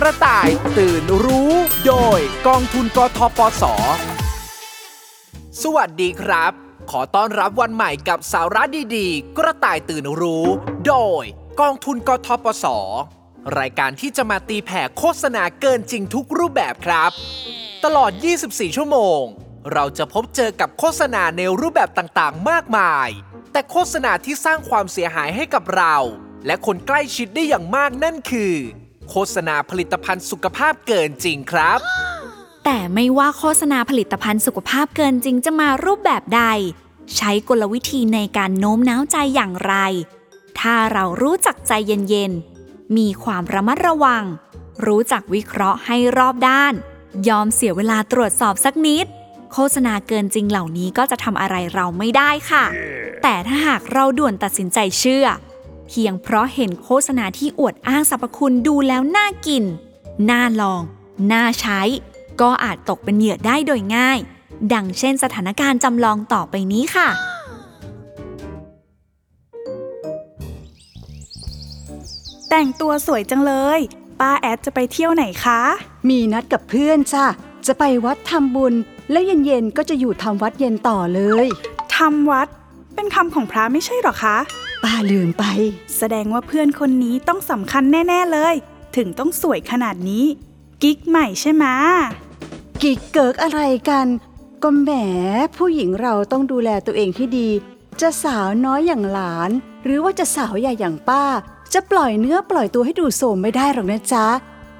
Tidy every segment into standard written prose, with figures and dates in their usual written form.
กระต่ายตื่นรู้โดยกองทุนกทปส.สวัสดีครับขอต้อนรับวันใหม่กับสาระดีๆกระต่ายตื่นรู้โดยกองทุนกทปส.รายการที่จะมาตีแผ่โฆษณาเกินจริงทุกรูปแบบครับตลอด24ชั่วโมงเราจะพบเจอกับโฆษณาในรูปแบบต่างๆมากมายแต่โฆษณาที่สร้างความเสียหายให้กับเราและคนใกล้ชิดได้อย่างมากนั่นคือโฆษณาผลิตภัณฑ์สุขภาพเกินจริงครับแต่ไม่ว่าโฆษณาผลิตภัณฑ์สุขภาพเกินจริงจะมารูปแบบใดใช้กลวิธีในการโน้มน้าวใจอย่างไรถ้าเรารู้จักใจเย็นๆมีความระมัดระวังรู้จักวิเคราะห์ให้รอบด้านยอมเสียเวลาตรวจสอบสักนิดโฆษณาเกินจริงเหล่านี้ก็จะทำอะไรเราไม่ได้ค่ะ แต่ถ้าหากเราด่วนตัดสินใจเชื่อเพียงเพราะเห็นโฆษณาที่อวดอ้างสรรพคุณดูแล้วน่ากินน่าลองน่าใช้ก็อาจตกเป็นเหยื่อได้โดยง่ายดังเช่นสถานการณ์จำลองต่อไปนี้ค่ะแต่งตัวสวยจังเลยป้าแอดจะไปเที่ยวไหนคะมีนัดกับเพื่อนจ้ะจะไปวัดทำบุญแล้วเย็นๆก็จะอยู่ทำวัดเย็นต่อเลยทำวัดเป็นคำของพระไม่ใช่หรอคะป้าลืมไปแสดงว่าเพื่อนคนนี้ต้องสำคัญแน่ๆเลยถึงต้องสวยขนาดนี้กิ๊กใหม่ใช่ไหมกิ๊กเกิกอะไรกันก็แหมผู้หญิงเราต้องดูแลตัวเองให้ดีจะสาวน้อยอย่างหลานหรือว่าจะสาวใหญ่อย่างป้าจะปล่อยเนื้อปล่อยตัวให้ดูโสมไม่ได้หรอกนะจ๊ะ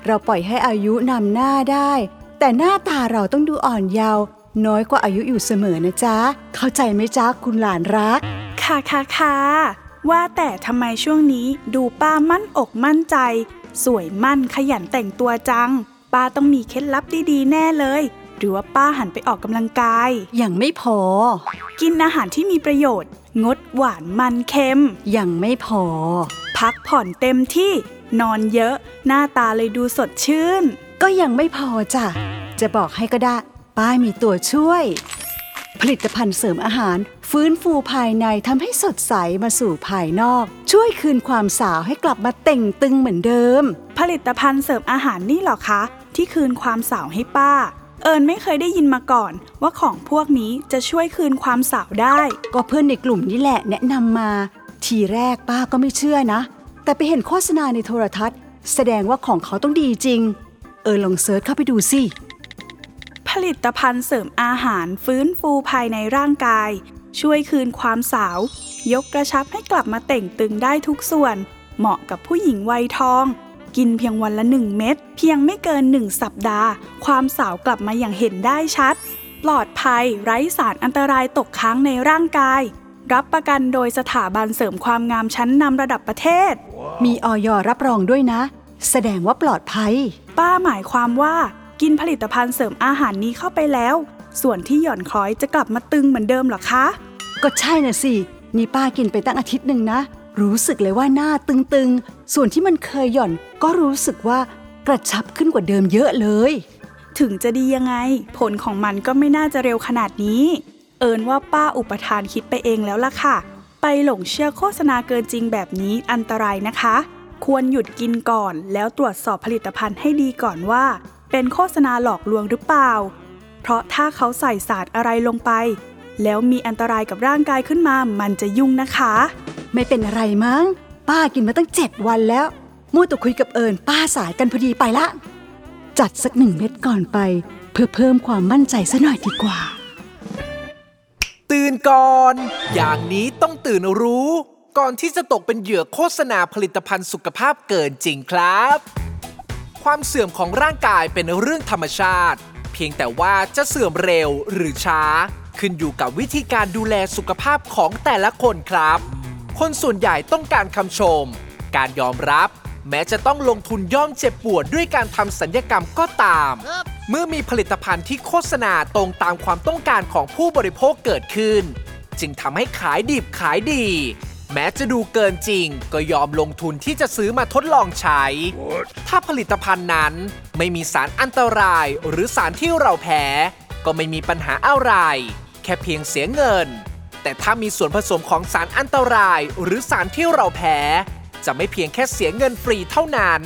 เราปล่อยให้อายุนำหน้าได้แต่หน้าตาเราต้องดูอ่อนเยาว์น้อยกว่าอายุอยู่เสมอนะจ๊ะเข้าใจไหมจ๊ะคุณหลานรักค่ะว่าแต่ทำไมช่วงนี้ดูป้ามั่นอกมั่นใจสวยมั่นขยันแต่งตัวจังป้าต้องมีเคล็ดลับดีๆแน่เลยหรือว่าป้าหันไปออกกำลังกายยังไม่พอกินอาหารที่มีประโยชน์งดหวานมันเค็มยังไม่พอพักผ่อนเต็มที่นอนเยอะหน้าตาเลยดูสดชื่นก็ยังไม่พอจ้ะจะบอกให้ก็ได้ป้ามีตัวช่วยผลิตภัณฑ์เสริมอาหารฟื้นฟูภายในทำให้สดใสมาสู่ภายนอกช่วยคืนความสาวให้กลับมาเต่งตึงเหมือนเดิมผลิตภัณฑ์เสริมอาหารนี่หรอคะที่คืนความสาวให้ป้าไม่เคยได้ยินมาก่อนว่าของพวกนี้จะช่วยคืนความสาวได้ก็เพื่อนในกลุ่มนี่แหละแนะนำมาทีแรกป้าก็ไม่เชื่อนะแต่ไปเห็นโฆษณาในโทรทัศน์แสดงว่าของเขาต้องดีจริงลองเสิร์ชเข้าไปดูสิผลิตภัณฑ์เสริมอาหารฟื้นฟูภายในร่างกายช่วยคืนความสาวยกกระชับให้กลับมาเต่งตึงได้ทุกส่วนเหมาะกับผู้หญิงวัยทองกินเพียงวันละ1 เม็ดเพียงไม่เกิน1สัปดาห์ความสาวกลับมาอย่างเห็นได้ชัดปลอดภัยไร้สารอันตรายตกค้างในร่างกายรับประกันโดยสถาบันเสริมความงามชั้นนำระดับประเทศ wow. มีอย.รับรองด้วยนะแสดงว่าปลอดภัยป้าหมายความว่ากินผลิตภัณฑ์เสริมอาหารนี้เข้าไปแล้วส่วนที่หย่อนคล้อยจะกลับมาตึงเหมือนเดิมหรอคะก็ใช่น่ะสินี่ป้ากินไปตั้งอาทิตย์นึงนะรู้สึกเลยว่าหน้าตึงๆส่วนที่มันเคยหย่อนก็รู้สึกว่ากระชับขึ้นกว่าเดิมเยอะเลยถึงจะดียังไงผลของมันก็ไม่น่าจะเร็วขนาดนี้ว่าป้าอุปทานคิดไปเองแล้วล่ะค่ะไปหลงเชื่อโฆษณาเกินจริงแบบนี้อันตรายนะคะควรหยุดกินก่อนแล้วตรวจสอบผลิตภัณฑ์ให้ดีก่อนว่าเป็นโฆษณาหลอกลวงหรือเปล่าเพราะถ้าเขาใส่สารอะไรลงไปแล้วมีอันตรายกับร่างกายขึ้นมามันจะยุ่งนะคะไม่เป็นอะไรมั้งป้ากินมาตั้ง7วันแล้วมัวแต่คุยกับป้าสายกันพอดีไปละจัดสัก1เม็ดก่อนไปเพื่อเพิ่มความมั่นใจซะหน่อยดีกว่าตื่นก่อนอย่างนี้ต้องตื่นรู้ก่อนที่จะตกเป็นเหยื่อโฆษณาผลิตภัณฑ์สุขภาพเกินจริงครับความเสื่อมของร่างกายเป็นเรื่องธรรมชาติเพียงแต่ว่าจะเสื่อมเร็วหรือช้าขึ้นอยู่กับวิธีการดูแลสุขภาพของแต่ละคนครับคนส่วนใหญ่ต้องการคำชมการยอมรับแม้จะต้องลงทุนย่อมเจ็บปวดด้วยการทำศัลยกรรมก็ตามเมื่อมีผลิตภัณฑ์ที่โฆษณาตรงตามความต้องการของผู้บริโภคเกิดขึ้นจึงทำให้ขายดิบขายดีแม้จะดูเกินจริงก็ยอมลงทุนที่จะซื้อมาทดลองใช้ถ้าผลิตภัณฑ์นั้นไม่มีสารอันตรายหรือสารที่เราแพ้ก็ไม่มีปัญหาอะไรแค่เพียงเสียเงินแต่ถ้ามีส่วนผสมของสารอันตรายหรือสารที่เราแพ้จะไม่เพียงแค่เสียเงินฟรีเท่านั้น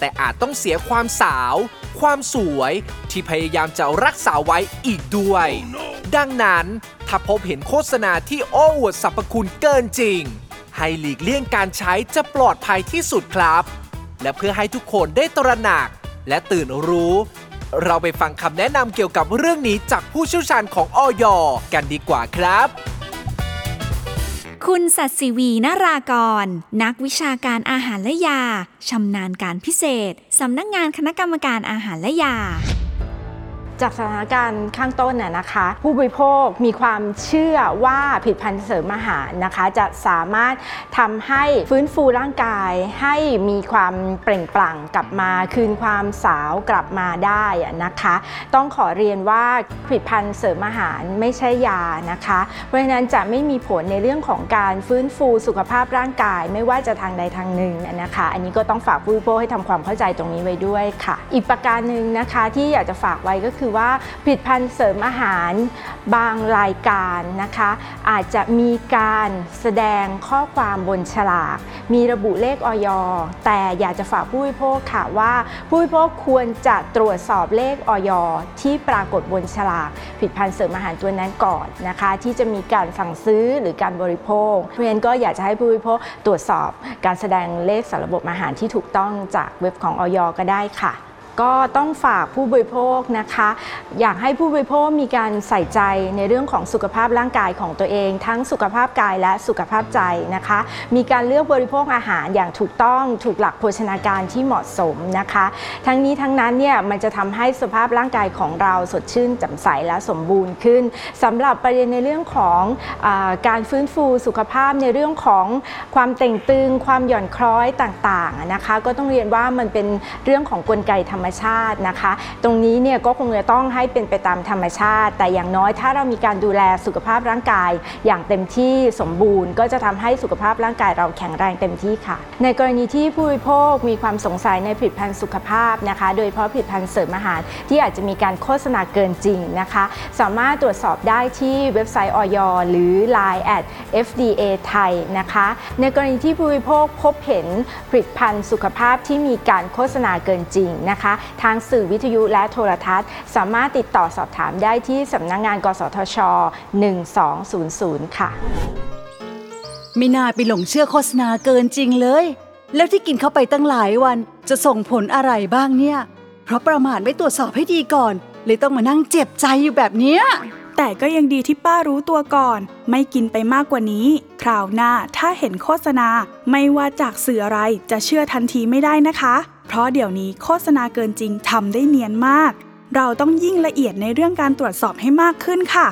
แต่อาจต้องเสียความสาวความสวยที่พยายามจะรักษาไว้อีกด้วย oh, no. ดังนั้นถ้าพบเห็นโฆษณาที่โอ้อวดสรรพคุณเกินจริงให้หลีกเลี่ยงการใช้จะปลอดภัยที่สุดครับและเพื่อให้ทุกคนได้ตระหนักและตื่นรู้เราไปฟังคำแนะนำเกี่ยวกับเรื่องนี้จากผู้เชี่ยวชาญของอย.กันดีกว่าครับคุณสัตย์ศิวีนารากรนักวิชาการอาหารและยาชำนาญการพิเศษสำนักงานคณะกรรมการอาหารและยาจากสถานการณ์ข้างต้นนะคะผู้บริโภคมีความเชื่อว่าผลิตภัณฑ์เสริมอาหารนะคะจะสามารถทำให้ฟื้นฟูร่างกายให้มีความเปล่งปลั่งกลับมาคืนความสาวกลับมาได้นะคะต้องขอเรียนว่าผลิตภัณฑ์เสริมอาหารไม่ใช่ยานะคะเพราะฉะนั้นจะไม่มีผลในเรื่องของการฟื้นฟูสุขภาพร่างกายไม่ว่าจะทางใดทางหนึ่งนะคะอันนี้ก็ต้องฝากผู้บริโภคให้ทำความเข้าใจตรงนี้ไว้ด้วยค่ะอีกประการหนึ่งนะคะที่อยากจะฝากไว้ก็คือว่าผลิตภัณฑ์เสริมอาหารบางรายการนะคะอาจจะมีการแสดงข้อความบนฉลากมีระบุเลขอย.แต่อยากจะฝากผู้บริโภคค่ะว่าผู้บริโภคควรจะตรวจสอบเลขอย.ที่ปรากฏบนฉลากผลิตภัณฑ์เสริมอาหารตัวนั้นก่อนนะคะที่จะมีการสั่งซื้อหรือการบริโภคเพราะฉะนั้นก็อยากจะให้ผู้บริโภคตรวจสอบการแสดงเลขสารระบบอาหารที่ถูกต้องจากเว็บของอย.ก็ได้ค่ะก็ต้องฝากผู้บริโภคนะคะอยากให้ผู้บริโภคมีการใส่ใจในเรื่องของสุขภาพร่างกายของตัวเองทั้งสุขภาพกายและสุขภาพใจนะคะมีการเลือกบริโภคอาหารอย่างถูกต้องถูกหลักโภชนาการที่เหมาะสมนะคะทั้งนี้ทั้งนั้นเนี่ยมันจะทำให้สภาพร่างกายของเราสดชื่นแจ่มใสและสมบูรณ์ขึ้นสำหรับประเด็นในเรื่องของการฟื้นฟูสุขภาพในเรื่องของความเต่งตึงความหย่อนคล้อยต่างๆนะคะก็ต้องเรียนว่ามันเป็นเรื่องของกลไกธรรมชาตินะคะตรงนี้เนี่ยก็คงจะต้องให้เป็นไปตามธรรมชาติแต่อย่างน้อยถ้าเรามีการดูแลสุขภาพร่างกายอย่างเต็มที่สมบูรณ์ก็จะทำให้สุขภาพร่างกายเราแข็งแรงเต็มที่ค่ะในกรณีที่ผู้บริโภคมีความสงสัยในผลิตภัณฑ์สุขภาพนะคะโดยเฉพาะผลิตภัณฑ์เสริมอาหารที่อาจจะมีการโฆษณาเกินจริงนะคะสามารถตรวจสอบได้ที่เว็บไซต์อย.หรือ Line @fdathai นะคะในกรณีที่ผู้บริโภคพบเห็นผลิตภัณฑ์สุขภาพที่มีการโฆษณาเกินจริงนะคะทางสื่อวิทยุและโทรทัศน์สามารถติดต่อสอบถามได้ที่สำนักงานกสทช. 1200ค่ะไม่น่าไปหลงเชื่อโฆษณาเกินจริงเลยแล้วที่กินเข้าไปตั้งหลายวันจะส่งผลอะไรบ้างเนี่ยเพราะประมาทไม่ตรวจสอบให้ดีก่อนเลยต้องมานั่งเจ็บใจอยู่แบบเนี้ยแต่ก็ยังดีที่ป้ารู้ตัวก่อนไม่กินไปมากกว่านี้คราวหน้าถ้าเห็นโฆษณาไม่ว่าจากสื่ออะไรจะเชื่อทันทีไม่ได้นะคะเพราะเดี๋ยวนี้โฆษณาเกินจริงทำได้เนียนมากเราต้องยิ่งละเอียดในเรื่องการตรวจสอบให้มากขึ้นค่ะ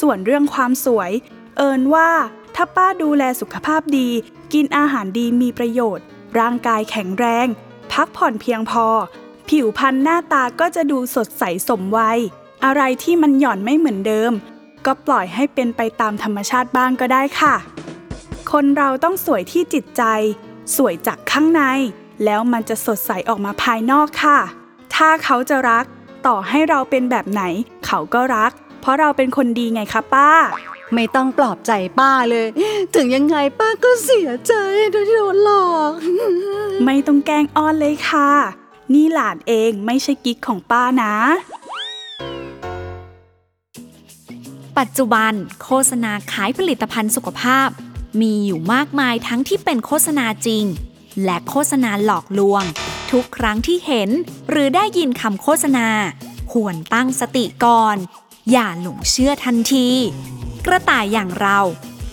ส่วนเรื่องความสวยเอิญว่าถ้าป้าดูแลสุขภาพดีกินอาหารดีมีประโยชน์ร่างกายแข็งแรงพักผ่อนเพียงพอผิวพรรณหน้าตาก็จะดูสดใสสมวัยอะไรที่มันหย่อนไม่เหมือนเดิมก็ปล่อยให้เป็นไปตามธรรมชาติบ้างก็ได้ค่ะคนเราต้องสวยที่จิตใจสวยจากข้างในแล้วมันจะสดใสออกมาภายนอกค่ะถ้าเขาจะรักต่อให้เราเป็นแบบไหนเขาก็รักเพราะเราเป็นคนดีไงคะป้าไม่ต้องปลอบใจป้าเลยถึงยังไงป้าก็เสียใจที่โดนหลอกไม่ต้องแกล้งอ้อนเลยค่ะนี่หลานเองไม่ใช่กิ๊กของป้านะปัจจุบันโฆษณาขายผลิตภัณฑ์สุขภาพมีอยู่มากมายทั้งที่เป็นโฆษณาจริงและโฆษณาหลอกลวงทุกครั้งที่เห็นหรือได้ยินคำโฆษณาควรตั้งสติก่อนอย่าหลงเชื่อทันทีกระต่ายอย่างเรา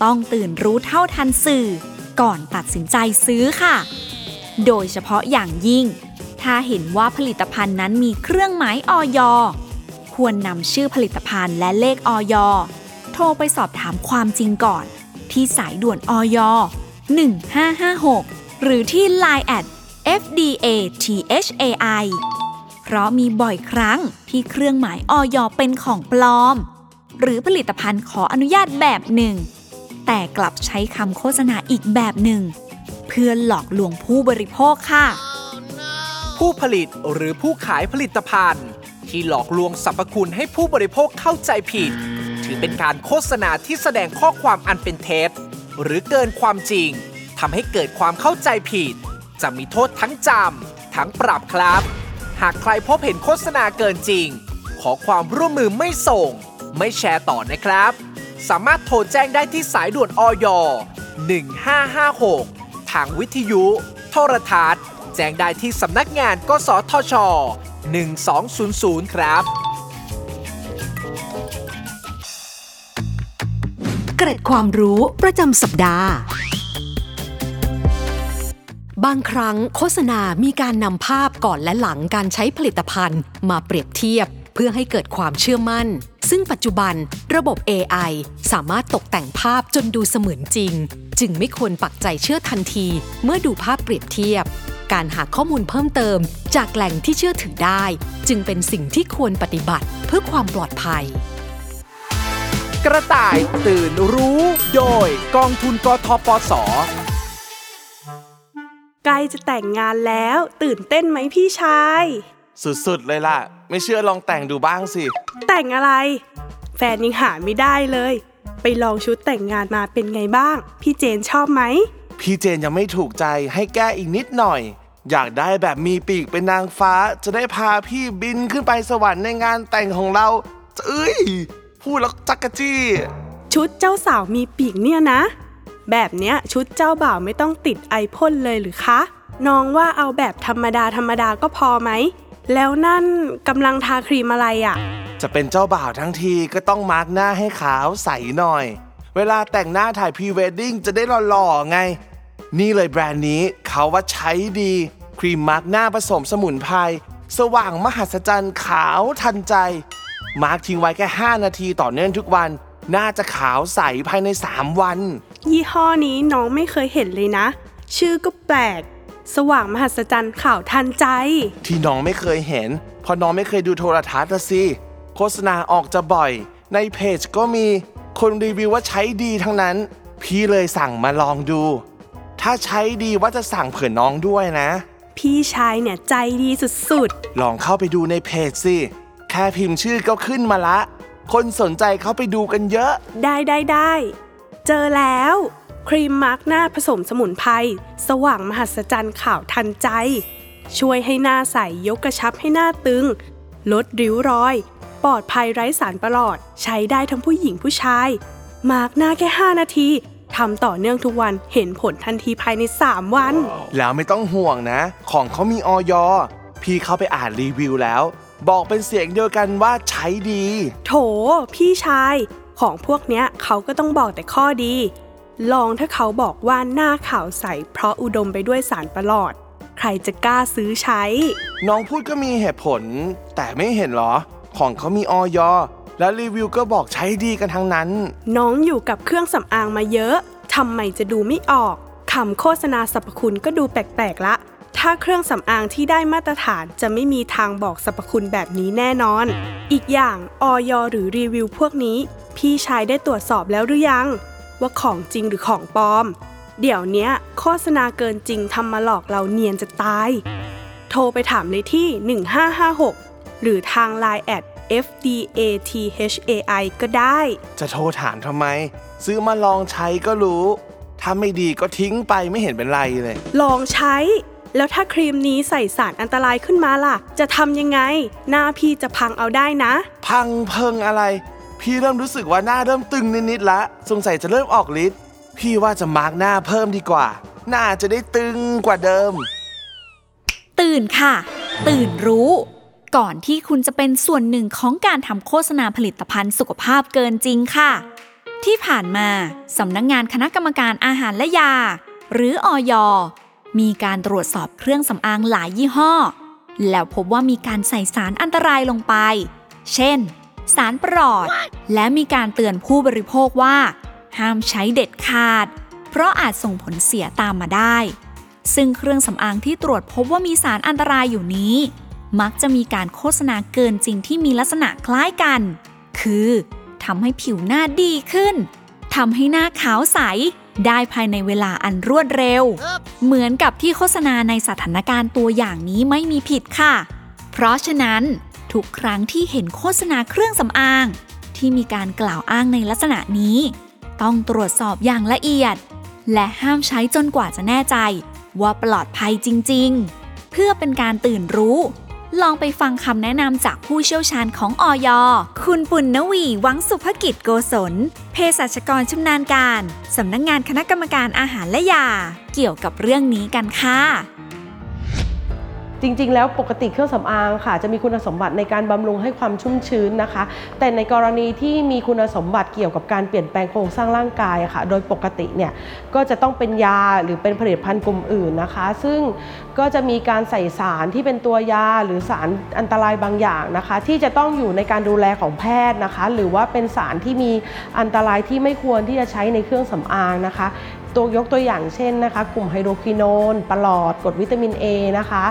ต้องตื่นรู้เท่าทันสื่อก่อนตัดสินใจซื้อค่ะโดยเฉพาะอย่างยิ่งถ้าเห็นว่าผลิตภัณฑ์นั้นมีเครื่องหมายอย.ควรนำชื่อผลิตภัณฑ์และเลขอย.โทรไปสอบถามความจริงก่อนที่สายด่วนอย1556หรือที่ Line @fdathai เพราะมีบ่อยครั้งที่เครื่องหมายอย.เป็นของปลอมหรือผลิตภัณฑ์ขออนุญาตแบบหนึ่งแต่กลับใช้คำโฆษณาอีกแบบหนึ่งเพื่อหลอกลวงผู้บริโภคค่ะ oh, no. ผู้ผลิตหรือผู้ขายผลิตภัณฑ์ที่หลอกลวงสรรพคุณให้ผู้บริโภคเข้าใจผิดถือเป็นการโฆษณาที่แสดงข้อความอันเป็นเท็จหรือเกินความจริงทำให้เกิดความเข้าใจผิดจะมีโทษทั้งจำ ทั้งปรับครับหากใครพบเห็นโฆษณาเกินจริงขอความร่วมมือไม่ส่งไม่แชร์ต่อนะครับสามารถโทรแจ้งได้ที่สายด่วนอย1556ทางวิทยุโทรทัศน์แจ้งได้ที่สำนักงานกสทช1200ครับเกร็ดความรู้ประจำสัปดาห์บางครั้งโฆษณามีการนำภาพก่อนและหลังการใช้ผลิตภัณฑ์มาเปรียบเทียบเพื่อให้เกิดความเชื่อมั่นซึ่งปัจจุบันระบบ AI สามารถตกแต่งภาพจนดูเสมือนจริงจึงไม่ควรปักใจเชื่อทันทีเมื่อดูภาพเปรียบเทียบการหาข้อมูลเพิ่มเติมจากแหล่งที่เชื่อถือได้จึงเป็นสิ่งที่ควรปฏิบัติเพื่อความปลอดภัยกระต่ายตื่นรู้โดยกองทุนกทปสใกล้จะแต่งงานแล้วตื่นเต้นไหมพี่ชายสุดๆเลยล่ะไม่เชื่อลองแต่งดูบ้างสิแต่งอะไรแฟนยังหาไม่ได้เลยไปลองชุดแต่งงานมาเป็นไงบ้างพี่เจนชอบไหมพี่เจนยังไม่ถูกใจให้แก้อีกนิดหน่อยอยากได้แบบมีปีกเป็นนางฟ้าจะได้พาพี่บินขึ้นไปสวรรค์ในงานแต่งของเราเอ้ยพูดแล้วจักกะจี้ชุดเจ้าสาวมีปีกเนี่ยนะแบบเนี้ยชุดเจ้าบ่าวไม่ต้องติดไอพ่นเลยหรือคะน้องว่าเอาแบบธรรมดาก็พอไหมแล้วนั่นกำลังทาครีมอะไรอ่ะจะเป็นเจ้าบ่าวทั้งทีก็ต้องมาร์คหน้าให้ขาวใสหน่อยเวลาแต่งหน้าถ่ายพรีเวดดิ้งจะได้หล่อๆไงนี่เลยแบรนด์นี้เขาว่าใช้ดีครีมมาร์คหน้าผสมสมุนไพรสว่างมหัศจรรย์ขาวทันใจมาร์คทิ้งไว้แค่5นาทีต่อเนื่องทุกวันน่าจะขาวใสภายใน3วันยี่ห้อนี้น้องไม่เคยเห็นเลยนะชื่อก็แปลกสว่างมหัศจรรย์ขาวทันใจที่น้องไม่เคยเห็นเพราะน้องไม่เคยดูโทรทัศน์ละสิโฆษณาออกจะบ่อยในเพจก็มีคนรีวิวว่าใช้ดีทั้งนั้นพี่เลยสั่งมาลองดูถ้าใช้ดีว่าจะสั่งเผื่อน้องด้วยนะพี่ชายเนี่ยใจดีสุดๆลองเข้าไปดูในเพจสิแค่พิมพ์ชื่อก็ขึ้นมาละคนสนใจเข้าไปดูกันเยอะได้เจอแล้วครีมมาร์คหน้าผสมสมุนไพรสว่างมหัศจรรย์ขาวทันใจช่วยให้หน้าใสยกกระชับให้หน้าตึงลดริ้วรอยปลอดภัยไร้สารประหลอดใช้ได้ทั้งผู้หญิงผู้ชายมาร์คหน้าแค่5นาทีทำต่อเนื่องทุกวันเห็นผลทันทีภายใน3วันแล้วไม่ต้องห่วงนะของเขามีอย.พี่เข้าไปอ่านรีวิวแล้วบอกเป็นเสียงเดียวกันว่าใช้ดีโถพี่ชายของพวกเนี้ยเขาก็ต้องบอกแต่ข้อดีลองถ้าเขาบอกว่าหน้าขาวใสเพราะอุดมไปด้วยสารประหลอดใครจะกล้าซื้อใช้น้องพูดก็มีเหตุผลแต่ไม่เห็นหรอของเขามีอย.และรีวิวก็บอกใช้ดีกันทั้งนั้นน้องอยู่กับเครื่องสำอางมาเยอะทำไมจะดูไม่ออกคำโฆษณาสรรพคุณก็ดูแปลกๆละถ้าเครื่องสำอางที่ได้มาตรฐานจะไม่มีทางบอกสรรพคุณแบบนี้แน่นอนอีกอย่างอย.หรือรีวิวพวกนี้พี่ชายได้ตรวจสอบแล้วหรือยังว่าของจริงหรือของปลอมเดี๋ยวนี้โฆษณาเกินจริงทำมาหลอกเราเนียนจะตายโทรไปถามเลยที่1556หรือทาง LINE @fdathai ก็ได้จะโทรถามทำไมซื้อมาลองใช้ก็รู้ถ้าไม่ดีก็ทิ้งไปไม่เห็นเป็นไรเลยลองใช้แล้วถ้าครีมนี้ใส่สารอันตรายขึ้นมาล่ะจะทำยังไงหน้าพี่จะพังเอาได้นะพังเพิงอะไรพี่เริ่มรู้สึกว่าหน้าเริ่มตึงนิดๆละสงสัยจะเริ่มออกฤทธิ์พี่ว่าจะมาร์คหน้าเพิ่มดีกว่าหน้าจะได้ตึงกว่าเดิมตื่นค่ะตื่นรู้ก่อนที่คุณจะเป็นส่วนหนึ่งของการทำโฆษณาผลิตภัณฑ์สุขภาพเกินจริงค่ะที่ผ่านมาสำนักงานคณะกรรมการอาหารและยาหรืออย.มีการตรวจสอบเครื่องสำอางหลายยี่ห้อแล้วพบว่ามีการใส่สารอันตรายลงไปเช่นสารประหลอดและมีการเตือนผู้บริโภคว่าห้ามใช้เด็ดขาดเพราะอาจส่งผลเสียตามมาได้ซึ่งเครื่องสำอางที่ตรวจพบว่ามีสารอันตรายอยู่นี้มักจะมีการโฆษณาเกินจริงที่มีลักษณะคล้ายกันคือทำให้ผิวหน้าดีขึ้นทำให้หน้าขาวใสได้ภายในเวลาอันรวดเร็ว เหมือนกับที่โฆษณาในสถานการณ์ตัวอย่างนี้ไม่มีผิดค่ะเพราะฉะนั้นทุกครั้งที่เห็นโฆษณาเครื่องสำอางที่มีการกล่าวอ้างในลักษณะนี้ต้องตรวจสอบอย่างละเอียดและห้ามใช้จนกว่าจะแน่ใจว่าปลอดภัยจริงๆ พื่อเป็นการตื่นรู้ลองไปฟังคำแนะนำจากผู้เชี่ยวชาญของอย.คุณปุณณวี วังสุภกิจโกศลเภสัชกรชำนาญการสำนักงานคณะกรรมการอาหารและยาเกี่ยวกับเรื่องนี้กันค่ะจริงๆแล้วปกติเครื่องสำอางค่ะจะมีคุณสมบัติในการบำรุงให้ความชุ่มชื้นนะคะแต่ในกรณีที่มีคุณสมบัติเกี่ยวกับการเปลี่ยนแปลงโครงสร้างร่างกายค่ะโดยปกติเนี่ยก็จะต้องเป็นยาหรือเป็นผลิตภัณฑ์กลุ่มอื่นนะคะซึ่งก็จะมีการใส่สารที่เป็นตัวยาหรือสารอันตรายบางอย่างนะคะที่จะต้องอยู่ในการดูแลของแพทย์นะคะหรือว่าเป็นสารที่มีอันตรายที่ไม่ควรที่จะใช้ในเครื่องสำอางนะคะยกตัวอย่างเช่นนะคะกลุ่มไฮโดรควิโนนปลอดกรดวิตามิน A นะคะ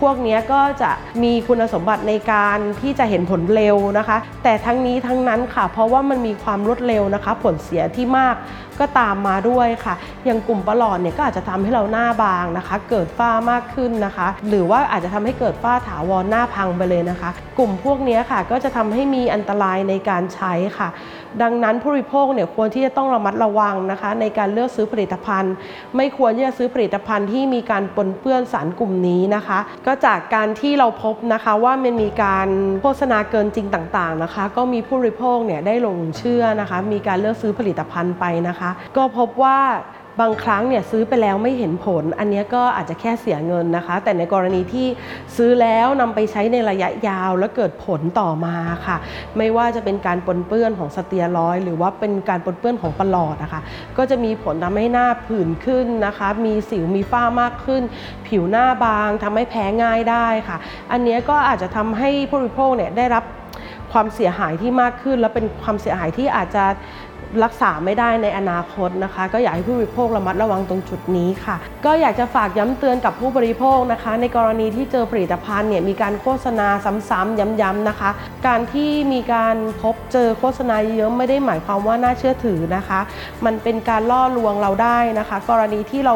พวกนี้ก็จะมีคุณสมบัติในการที่จะเห็นผลเร็วนะคะแต่ทั้งนี้ทั้งนั้นค่ะเพราะว่ามันมีความรวดเร็วนะคะผลเสียที่มากก็ตามมาด้วยค่ะอย่างกลุ่มปลอดเนี่ยก็อาจจะทำให้เราหน้าบางนะคะเกิดฝ้ามากขึ้นนะคะหรือว่าอาจจะทำให้เกิดฝ้าถาวรหน้าพังไปเลยนะคะกลุ่มพวกนี้ค่ะก็จะทำให้มีอันตรายในการใช้ค่ะดังนั้นผู้บริโภคเนี่ยควรที่จะต้องระมัดระวังนะคะในการเลือกซื้อผลิตภัณฑ์ไม่ควรที่จะซื้อผลิตภัณฑ์ที่มีการปนเปื้อนสารกลุ่มนี้นะคะก็จากการที่เราพบนะคะว่ามันมีการโฆษณาเกินจริงต่างๆนะคะก็มีผู้บริโภคเนี่ยได้หลงเชื่อนะคะมีการเลือกซื้อผลิตภัณฑ์ไปนะคะก็พบว่าบางครั้งเนี่ยซื้อไปแล้วไม่เห็นผลอันนี้ก็อาจจะแค่เสียเงินนะคะแต่ในกรณีที่ซื้อแล้วนำไปใช้ในระยะยาวแล้วเกิดผลต่อมาค่ะไม่ว่าจะเป็นการปนเปื้อนของสเตียรอยด์หรือว่าเป็นการปนเปื้อนของปลอดนะคะก็จะมีผลทำให้หน้าผื่นขึ้นนะคะมีสิวมีฝ้ามากขึ้นผิวหน้าบางทำให้แพ้ง่ายได้ค่ะอันนี้ก็อาจจะทำให้ผู้บริโภคเนี่ยได้รับความเสียหายที่มากขึ้นและเป็นความเสียหายที่อาจจะรักษาไม่ได้ในอนาคตนะคะก็อยากให้ผู้บริโภคระมัดระวังตรงจุดนี้ค่ะก็อยากจะฝากย้ำเตือนกับผู้บริโภคนะคะในกรณีที่เจอผลิตภัณฑ์เนี่ยมีการโฆษณาซ้ำๆย้ำๆนะคะการที่มีการพบเจอโฆษณาเยอะไม่ได้หมายความว่าน่าเชื่อถือนะคะมันเป็นการล่อลวงเราได้นะคะกรณีที่เรา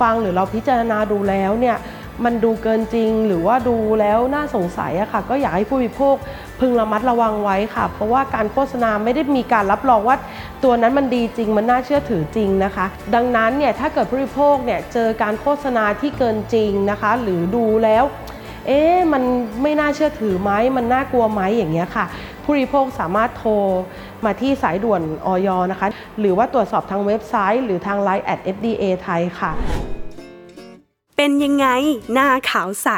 ฟังหรือเราพิจารณาดูแล้วเนี่ยมันดูเกินจริงหรือว่าดูแล้วน่าสงสัยอะค่ะก็อยากให้ผู้บริโภคพึงระมัดระวังไว้ค่ะเพราะว่าการโฆษณาไม่ได้มีการรับรองว่าตัวนั้นมันดีจริงมันน่าเชื่อถือจริงนะคะดังนั้นเนี่ยถ้าเกิดผู้บริโภคเนี่ยเจอการโฆษณาที่เกินจริงนะคะหรือดูแล้วมันไม่น่าเชื่อถือไหมมันน่ากลัวไหมอย่างเงี้ยค่ะผู้บริโภคสามารถโทรมาที่สายด่วนอย.นะคะหรือว่าตรวจสอบทางเว็บไซต์หรือทาง LINE @fdathai ค่ะเป็นยังไงหน้าขาวใส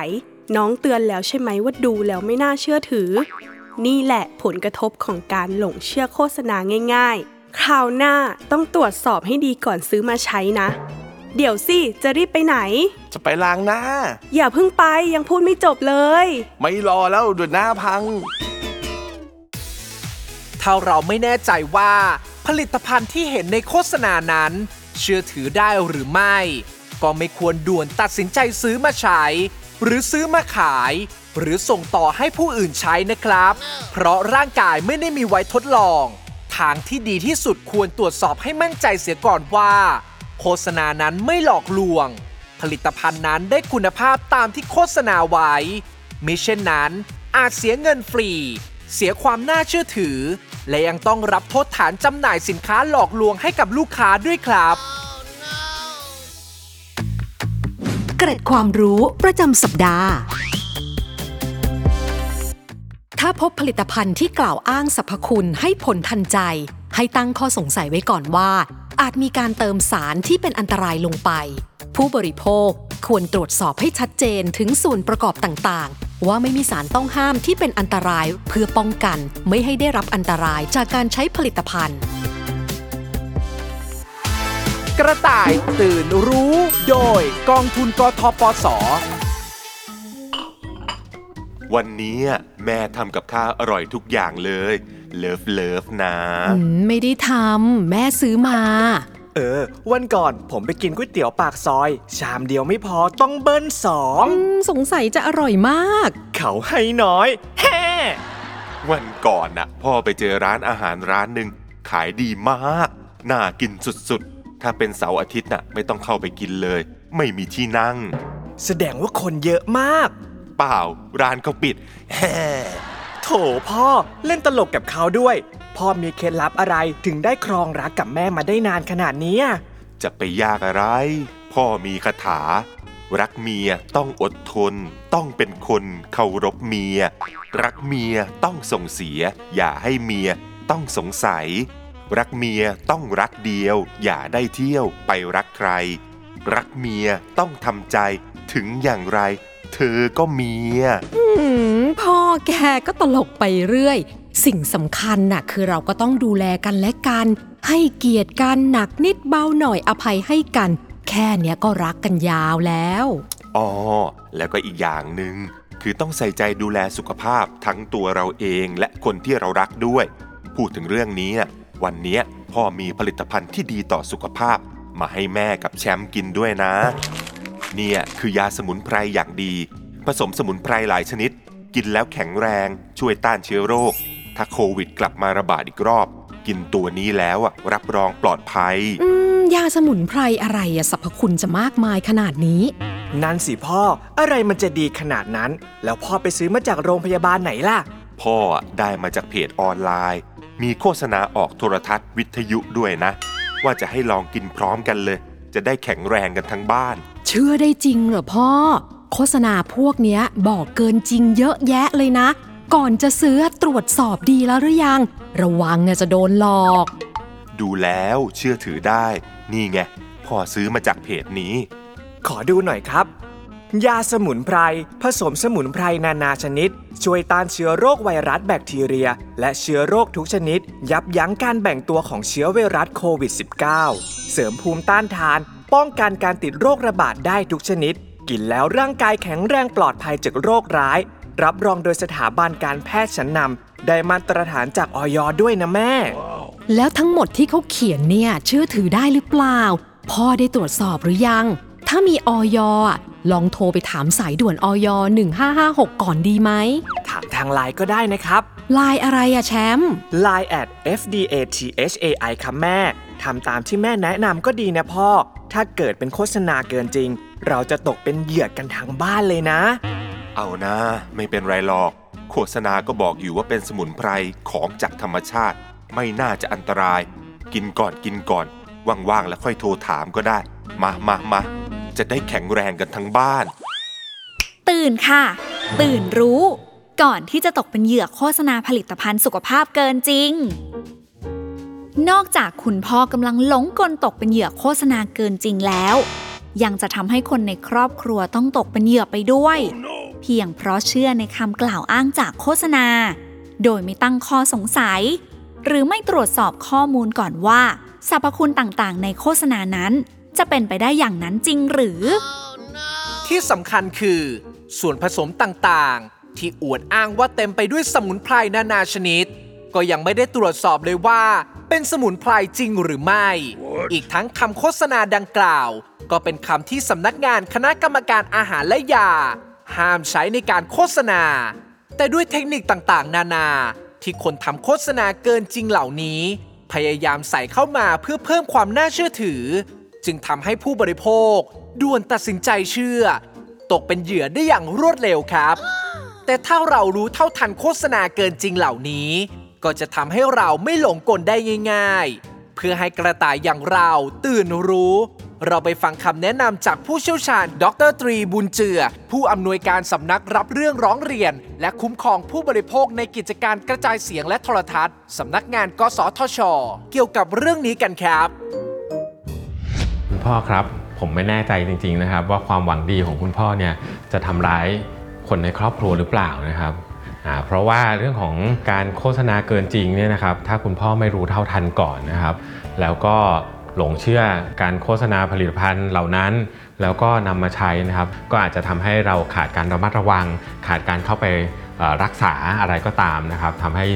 น้องเตือนแล้วใช่ไหมว่าดูแล้วไม่น่าเชื่อถือนี่แหละผลกระทบของการหลงเชื่อโฆษณาง่ายๆคราวหน้าต้องตรวจสอบให้ดีก่อนซื้อมาใช้นะเดี๋ยวสิจะรีบไปไหนจะไปล้างหน้าอย่าเพิ่งไปยังพูดไม่จบเลยไม่รอแล้วเดี๋ยวหน้าพังถ้าเราไม่แน่ใจว่าผลิตภัณฑ์ที่เห็นในโฆษณานั้นเชื่อถือได้หรือไม่ก็ไม่ควรด่วนตัดสินใจซื้อมาใช้หรือซื้อมาขายหรือส่งต่อให้ผู้อื่นใช้นะครับเพราะร่างกายไม่ได้มีไว้ทดลองทางที่ดีที่สุดควรตรวจสอบให้มั่นใจเสียก่อนว่าโฆษณานั้นไม่หลอกลวงผลิตภัณฑ์นั้นได้คุณภาพตามที่โฆษณาไว้มิเช่นนั้นอาจเสียเงินฟรีเสียความน่าเชื่อถือและยังต้องรับโทษฐานจำหน่ายสินค้าหลอกลวงให้กับลูกค้าด้วยครับเกร็ดความรู้ประจำสัปดาห์ถ้าพบผลิตภัณฑ์ที่กล่าวอ้างสรรพคุณให้ผลทันใจให้ตั้งข้อสงสัยไว้ก่อนว่าอาจมีการเติมสารที่เป็นอันตรายลงไปผู้บริโภคควรตรวจสอบให้ชัดเจนถึงส่วนประกอบต่างๆว่าไม่มีสารต้องห้ามที่เป็นอันตรายเพื่อป้องกันไม่ให้ได้รับอันตรายจากการใช้ผลิตภัณฑ์กระต่ายตื่นรู้โดยกองทุนกทปส.วันนี้แม่ทำกับข้าวอร่อยทุกอย่างเลยเลิฟนะไม่ได้ทำแม่ซื้อมาวันก่อนผมไปกินก๋วยเตี๋ยวปากซอยชามเดียวไม่พอต้องเบิ้ลสองสงสัยจะอร่อยมากเขาให้น้อยแฮ่วันก่อนน่ะพ่อไปเจอร้านอาหารร้านนึงขายดีมากน่ากินสุดๆถ้าเป็นเสาร์อาทิตย์น่ะไม่ต้องเข้าไปกินเลยไม่มีที่นั่งแสดงว่าคนเยอะมากเปล่าร้านเขาปิดแฮ่โถพ่อเล่นตลกกับเขาด้วยพ่อมีเคล็ดลับอะไรถึงได้ครองรักกับแม่มาได้นานขนาดนี้จะไปยากอะไรพ่อมีคาถา รักเมียต้องอดทนต้องเป็นคนเคารพเมียรักเมียต้องส่งเสียอย่าให้เมียต้องสงสัยรักเมียต้องรักเดียวอย่าได้เที่ยวไปรักใครรักเมียต้องทำใจถึงอย่างไรเธอก็เมียพ่อแกก็ตลกไปเรื่อยสิ่งสำคัญน่ะคือเราก็ต้องดูแลกันและกันให้เกียรติกันหนักนิดเบาหน่อยอภัยให้กันแค่เนี้ยก็รักกันยาวแล้วอ๋อแล้วก็อีกอย่างนึงคือต้องใส่ใจดูแลสุขภาพทั้งตัวเราเองและคนที่เรารักด้วยพูดถึงเรื่องนี้วันนี้พ่อมีผลิตภัณฑ์ที่ดีต่อสุขภาพมาให้แม่กับแชมป์กินด้วยนะเนี่ยคือยาสมุนไพรอย่างดีผสมสมุนไพรหลายชนิดกินแล้วแข็งแรงช่วยต้านเชื้อโรคถ้าโควิดกลับมาระบาดอีกรอบกินตัวนี้แล้วรับรองปลอดภัยยาสมุนไพรอะไรสรรพคุณจะมากมายขนาดนี้นั่นสิพ่ออะไรมันจะดีขนาดนั้นแล้วพ่อไปซื้อมาจากโรงพยาบาลไหนล่ะพ่อได้มาจากเพจออนไลน์มีโฆษณาออกโทรทัศน์วิทยุด้วยนะว่าจะให้ลองกินพร้อมกันเลยจะได้แข็งแรงกันทั้งบ้านเชื่อได้จริงเหรอพ่อโฆษณาพวกเนี้ยบอกเกินจริงเยอะแยะเลยนะก่อนจะซื้อตรวจสอบดีแล้วหรือยังระวังจะโดนหลอกดูแล้วเชื่อถือได้นี่ไงพ่อซื้อมาจากเพจนี้ขอดูหน่อยครับยาสมุนไพรผสมสมุนไพรนานาชนิดช่วยต้านเชื้อโรคไวรัสแบคทีเรียและเชื้อโรคทุกชนิดยับยั้งการแบ่งตัวของเชื้อไวรัสโควิด -19 เสริมภูมิต้านทานป้องกันการติดโรคระบาดได้ทุกชนิดกินแล้วร่างกายแข็งแรงปลอดภัยจากโรคร้ายรับรองโดยสถาบันการแพทย์ชั้นนำได้มาตรฐานจากอย.ด้วยนะแม่แล้วทั้งหมดที่เขาเขียนเนี่ยเชื่อถือได้หรือเปล่าพ่อได้ตรวจสอบหรือยังถ้ามีอย.ลองโทรไปถามสายด่วนอย1556ก่อนดีไหมถามทางไลน์ก็ได้นะครับไลน์อะไรอะแชมป์ไลน์ @fdathai ครับแม่ทำตามที่แม่แนะนำก็ดีนะพ่อถ้าเกิดเป็นโฆษณาเกินจริงเราจะตกเป็นเหยื่อกันทั้งบ้านเลยนะเอานะไม่เป็นไรหรอกโฆษณาก็บอกอยู่ว่าเป็นสมุนไพรของจากธรรมชาติไม่น่าจะอันตรายกินก่อนว่างๆแล้วค่อยโทรถามก็ได้มาจะได้แข็งแรงกันทั้งบ้านตื่นค่ะตื่นรู้ก่อนที่จะตกเป็นเหยื่อโฆษณาผลิตภัณฑ์สุขภาพเกินจริงนอกจากคุณพ่อกำลังหลงกลตกเป็นเหยื่อโฆษณาเกินจริงแล้วยังจะทำให้คนในครอบครัวต้องตกเป็นเหยื่อไปด้วยเพียงเพราะเชื่อในคำกล่าวอ้างจากโฆษณาโดยไม่ตั้งข้อสงสัยหรือไม่ตรวจสอบข้อมูลก่อนว่าสรรพคุณต่างๆในโฆษณานั้นจะเป็นไปได้อย่างนั้นจริงหรือ ที่สำคัญคือส่วนผสมต่างๆที่อวดอ้างว่าเต็มไปด้วยสมุนไพรนานาชนิดก็ยังไม่ได้ตรวจสอบเลยว่าเป็นสมุนไพรจริงหรือไม่ What? อีกทั้งคำโฆษณาดังกล่าวก็เป็นคำที่สำนักงานคณะกรรมการอาหารและยาห้ามใช้ในการโฆษณาแต่ด้วยเทคนิคต่างๆนานาที่คนทำโฆษณาเกินจริงเหล่านี้พยายามใส่เข้ามาเพื่อเพิ่มความน่าเชื่อถือจึงทำให้ผู้บริโภคด่วนตัดสินใจเชื่อตกเป็นเหยื่อได้อย่างรวดเร็วครับแต่ถ้าเรารู้เท่าทันโฆษณาเกินจริงเหล่านี้ก็จะทำให้เราไม่หลงกลได้ง่ายๆเพื่อให้กระต่ายอย่างเราตื่นรู้เราไปฟังคำแนะนำจากผู้เชี่ยวชาญดร.ตรีบุญเจือผู้อำนวยการสำนักรับเรื่องร้องเรียนและคุ้มครองผู้บริโภคในกิจการกระจายเสียงและโทรทัศน์สำนักงานกสทช.เกี่ยวกับเรื่องนี้กันครับคุณพ่อครับผมไม่แน่ใจจริงๆนะครับว่าความหวังดีของคุณพ่อเนี่ยจะทำร้ายคนในครอบครัวหรือเปล่านะครับเพราะว่าเรื่องของการโฆษณาเกินจริงเนี่ยนะครับถ้าคุณพ่อไม่รู้เท่าทันก่อนนะครับแล้วก็หลงเชื่อการโฆษณาผลิตภัณฑ์เหล่านั้นแล้วก็นำมาใช้นะครับก็อาจจะทำให้เราขาดการระมัดระวังขาดการเข้าไปรักษาอะไรก็ตามนะครับทำให้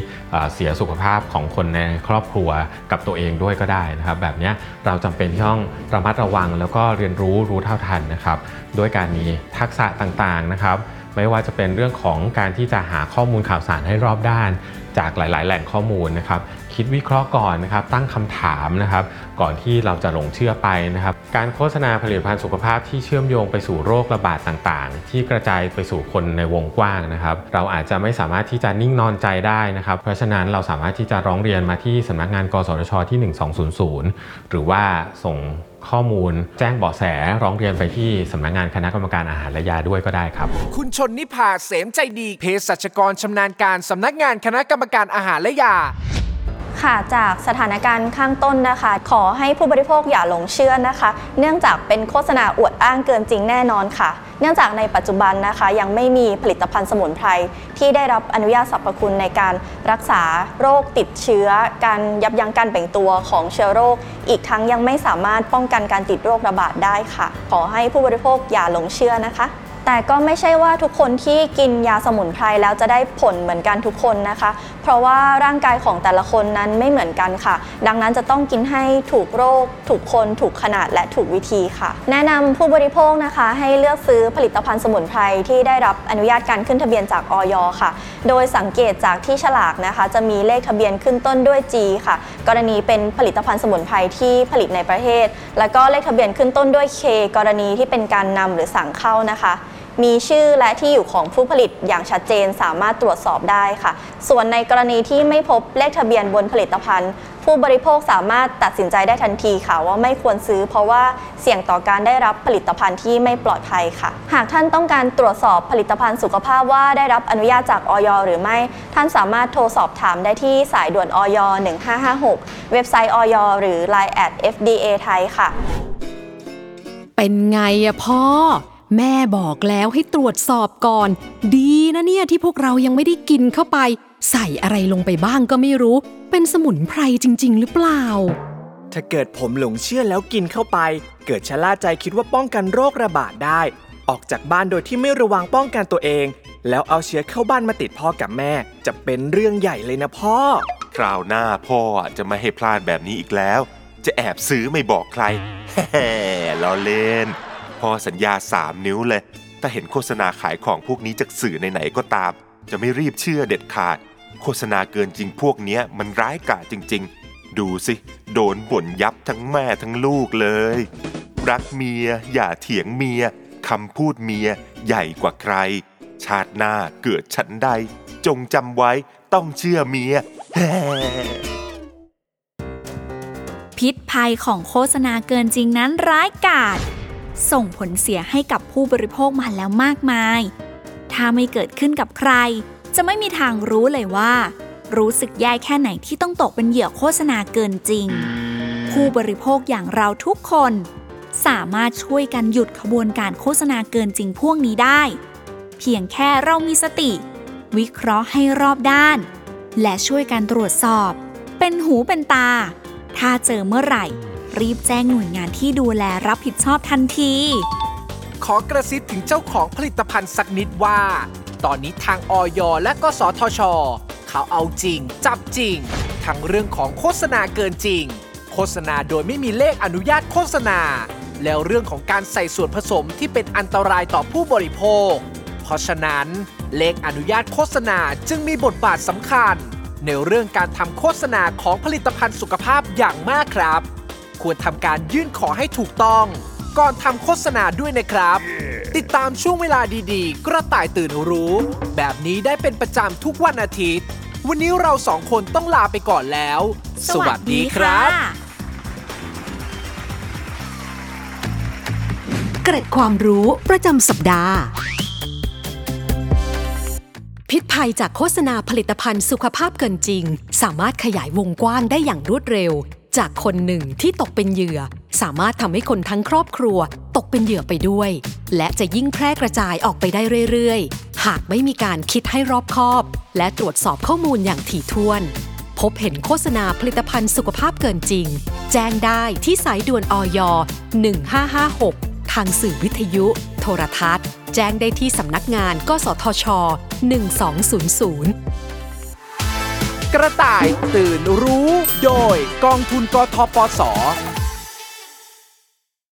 เสียสุขภาพของคนในครอบครัวกับตัวเองด้วยก็ได้นะครับแบบนี้เราจำเป็นที่ต้องระมัดระวังแล้วก็เรียนรู้เท่าทันนะครับด้วยการมีทักษะต่างๆนะครับไม่ว่าจะเป็นเรื่องของการที่จะหาข้อมูลข่าวสารให้รอบด้านจากหลายๆแหล่งข้อมูลนะครับคิดวิเคราะห์ก่อนนะครับตั้งคำถามนะครับก่อนที่เราจะหลงเชื่อไปนะครับการโฆษณาผลิตภัณฑ์สุขภาพที่เชื่อมโยงไปสู่โรคระบาดต่างๆที่กระจายไปสู่คนในวงกว้างนะครับเราอาจจะไม่สามารถที่จะนิ่งนอนใจได้นะครับเพราะฉะนั้นเราสามารถที่จะร้องเรียนมาที่สำนักงานกสทชที่1200หรือว่าส่ง ข้อมูลแจ้งเบาะแสร้องเรียนไปที่สำนักงานคณะกรรมการอาหารและยาด้วยก็ได้ครับคุณชนนิภาเสมใจดีเภสัชกรชำนาญการสำนักงานคณะกรรมการอาหารและยาค่ะจากสถานการณ์ข้างต้นนะคะขอให้ผู้บริโภคอย่าหลงเชื่อนะคะเนื่องจากเป็นโฆษณาอวดอ้างเกินจริงแน่นอนค่ะเนื่องจากในปัจจุบันนะคะยังไม่มีผลิตภัณฑ์สมุนไพรที่ได้รับอนุญาตสรรพคุณในการรักษาโรคติดเชื้อการยับยั้งการแบ่งตัวของเชื้อโรคอีกทั้งยังไม่สามารถป้องกันการติดโรคระบาดได้ค่ะขอให้ผู้บริโภคอย่าหลงเชื่อนะคะแต่ก็ไม่ใช่ว่าทุกคนที่กินยาสมุนไพรแล้วจะได้ผลเหมือนกันทุกคนนะคะเพราะว่าร่างกายของแต่ละคนนั้นไม่เหมือนกันค่ะดังนั้นจะต้องกินให้ถูกโรคถูกคนถูกขนาดและถูกวิธีค่ะแนะนำผู้บริโภคนะคะให้เลือกซื้อผลิตภัณฑ์สมุนไพรที่ได้รับอนุญาตการขึ้นทะเบียนจากอย.ค่ะโดยสังเกตจากที่ฉลากนะคะจะมีเลขทะเบียนขึ้นต้นด้วย G ค่ะกรณีเป็นผลิตภัณฑ์สมุนไพรที่ผลิตในประเทศแล้วก็เลขทะเบียนขึ้นต้นด้วย K กรณีที่เป็นการนำหรือสั่งเข้านะคะมีชื่อและที่อยู่ของผู้ผลิตอย่างชัดเจนสามารถตรวจสอบได้ค่ะส่วนในกรณีที่ไม่พบเลขทะเบียนบนผลิตภัณฑ์ผู้บริโภคสามารถตัดสินใจได้ทันทีค่ะว่าไม่ควรซื้อเพราะว่าเสี่ยงต่อการได้รับผลิตภัณฑ์ที่ไม่ปลอดภัยค่ะหากท่านต้องการตรวจสอบผลิตภัณฑ์สุขภาพว่าได้รับอนุญาตจากอย.หรือไม่ท่านสามารถโทรสอบถามได้ที่สายด่วนอย1556เว็บไซต์อยหรือ LINE @fdathai ค่ะเป็นไงอะพ่อแม่บอกแล้วให้ตรวจสอบก่อนดีนะเนี่ยที่พวกเรายังไม่ได้กินเข้าไปใส่อะไรลงไปบ้างก็ไม่รู้เป็นสมุนไพรจริงๆหรือเปล่าถ้าเกิดผมหลงเชื่อแล้วกินเข้าไปเกิดชะล่าใจคิดว่าป้องกันโรคระบาดได้ออกจากบ้านโดยที่ไม่ระวังป้องกันตัวเองแล้วเอาเชื้อเข้าบ้านมาติดพ่อกับแม่จะเป็นเรื่องใหญ่เลยนะพ่อคราวหน้าพ่อจะไม่ให้พลาดแบบนี้อีกแล้วจะแอบซื้อไม่บอกใครแฮ่ล้อเล่นพ่อสัญญา3นิ้วเลยถ้าเห็นโฆษณาขายของพวกนี้จากสื่อไหนๆก็ตามจะไม่รีบเชื่อเด็ดขาดโฆษณาเกินจริงพวกนี้มันร้ายกาจจริงๆดูสิโดนบ่นยับทั้งแม่ทั้งลูกเลยรักเมียอย่าเถียงเมียคำพูดเมียใหญ่กว่าใครชาติหน้าเกิดฉันใดจงจำไว้ต้องเชื่อเมียพิษภัยของโฆษณาเกินจริงนั้นร้ายกาจส่งผลเสียให้กับผู้บริโภคมาแล้วมากมายถ้าไม่เกิดขึ้นกับใครจะไม่มีทางรู้เลยว่ารู้สึกแย่แค่ไหนที่ต้องตกเป็นเหยื่อโฆษณาเกินจริงผู้บริโภคอย่างเราทุกคนสามารถช่วยกันหยุดขบวนการโฆษณาเกินจริงพวกนี้ได้เพียงแค่เรามีสติวิเคราะห์ให้รอบด้านและช่วยกันตรวจสอบเป็นหูเป็นตาถ้าเจอเมื่อไหร่รีบแจ้งหน่วยงานที่ดูแลรับผิดชอบทันทีขอกระซิบถึงเจ้าของผลิตภัณฑ์สักนิดว่าตอนนี้ทางอย.และกสทช.เขาเอาจริงจับจริงทั้งเรื่องของโฆษณาเกินจริงโฆษณาโดยไม่มีเลขอนุญาตโฆษณาแล้วเรื่องของการใส่ส่วนผสมที่เป็นอันตรายต่อผู้บริโภคเพราะฉะนั้นเลขอนุญาตโฆษณาจึงมีบทบาทสำคัญในเรื่องการทำโฆษณาของผลิตภัณฑ์สุขภาพอย่างมากครับควรทำการยื่นขอให้ถูกต้องก่อนทำโฆษณาด้วยนะครับ ติดตามช่วงเวลาดีๆกระต่ายตื่นรู้แบบนี้ได้เป็นประจำทุกวันอาทิตย์วันนี้เราสองคนต้องลาไปก่อนแล้วสวัสดีครับเกร็ดความรู้ประจำสัปดาห์พิษภัยจากโฆษณาผลิตภัณฑ์สุขภาพเกินจริงสามารถขยายวงกว้างได้อย่างรวดเร็วจากคนหนึ่งที่ตกเป็นเหยื่อสามารถทำให้คนทั้งครอบครัวตกเป็นเหยื่อไปด้วยและจะยิ่งแพร่กระจายออกไปได้เรื่อยๆหากไม่มีการคิดให้รอบคอบและตรวจสอบข้อมูลอย่างถี่ถ้วนพบเห็นโฆษณาผลิตภัณฑ์สุขภาพเกินจริงแจ้งได้ที่สายด่วนอย1556ทางสื่อวิทยุโทรทัศน์แจ้งได้ที่สำนักงานกสทช1200กระต่ายตื่นรู้โดยกองทุนกทปส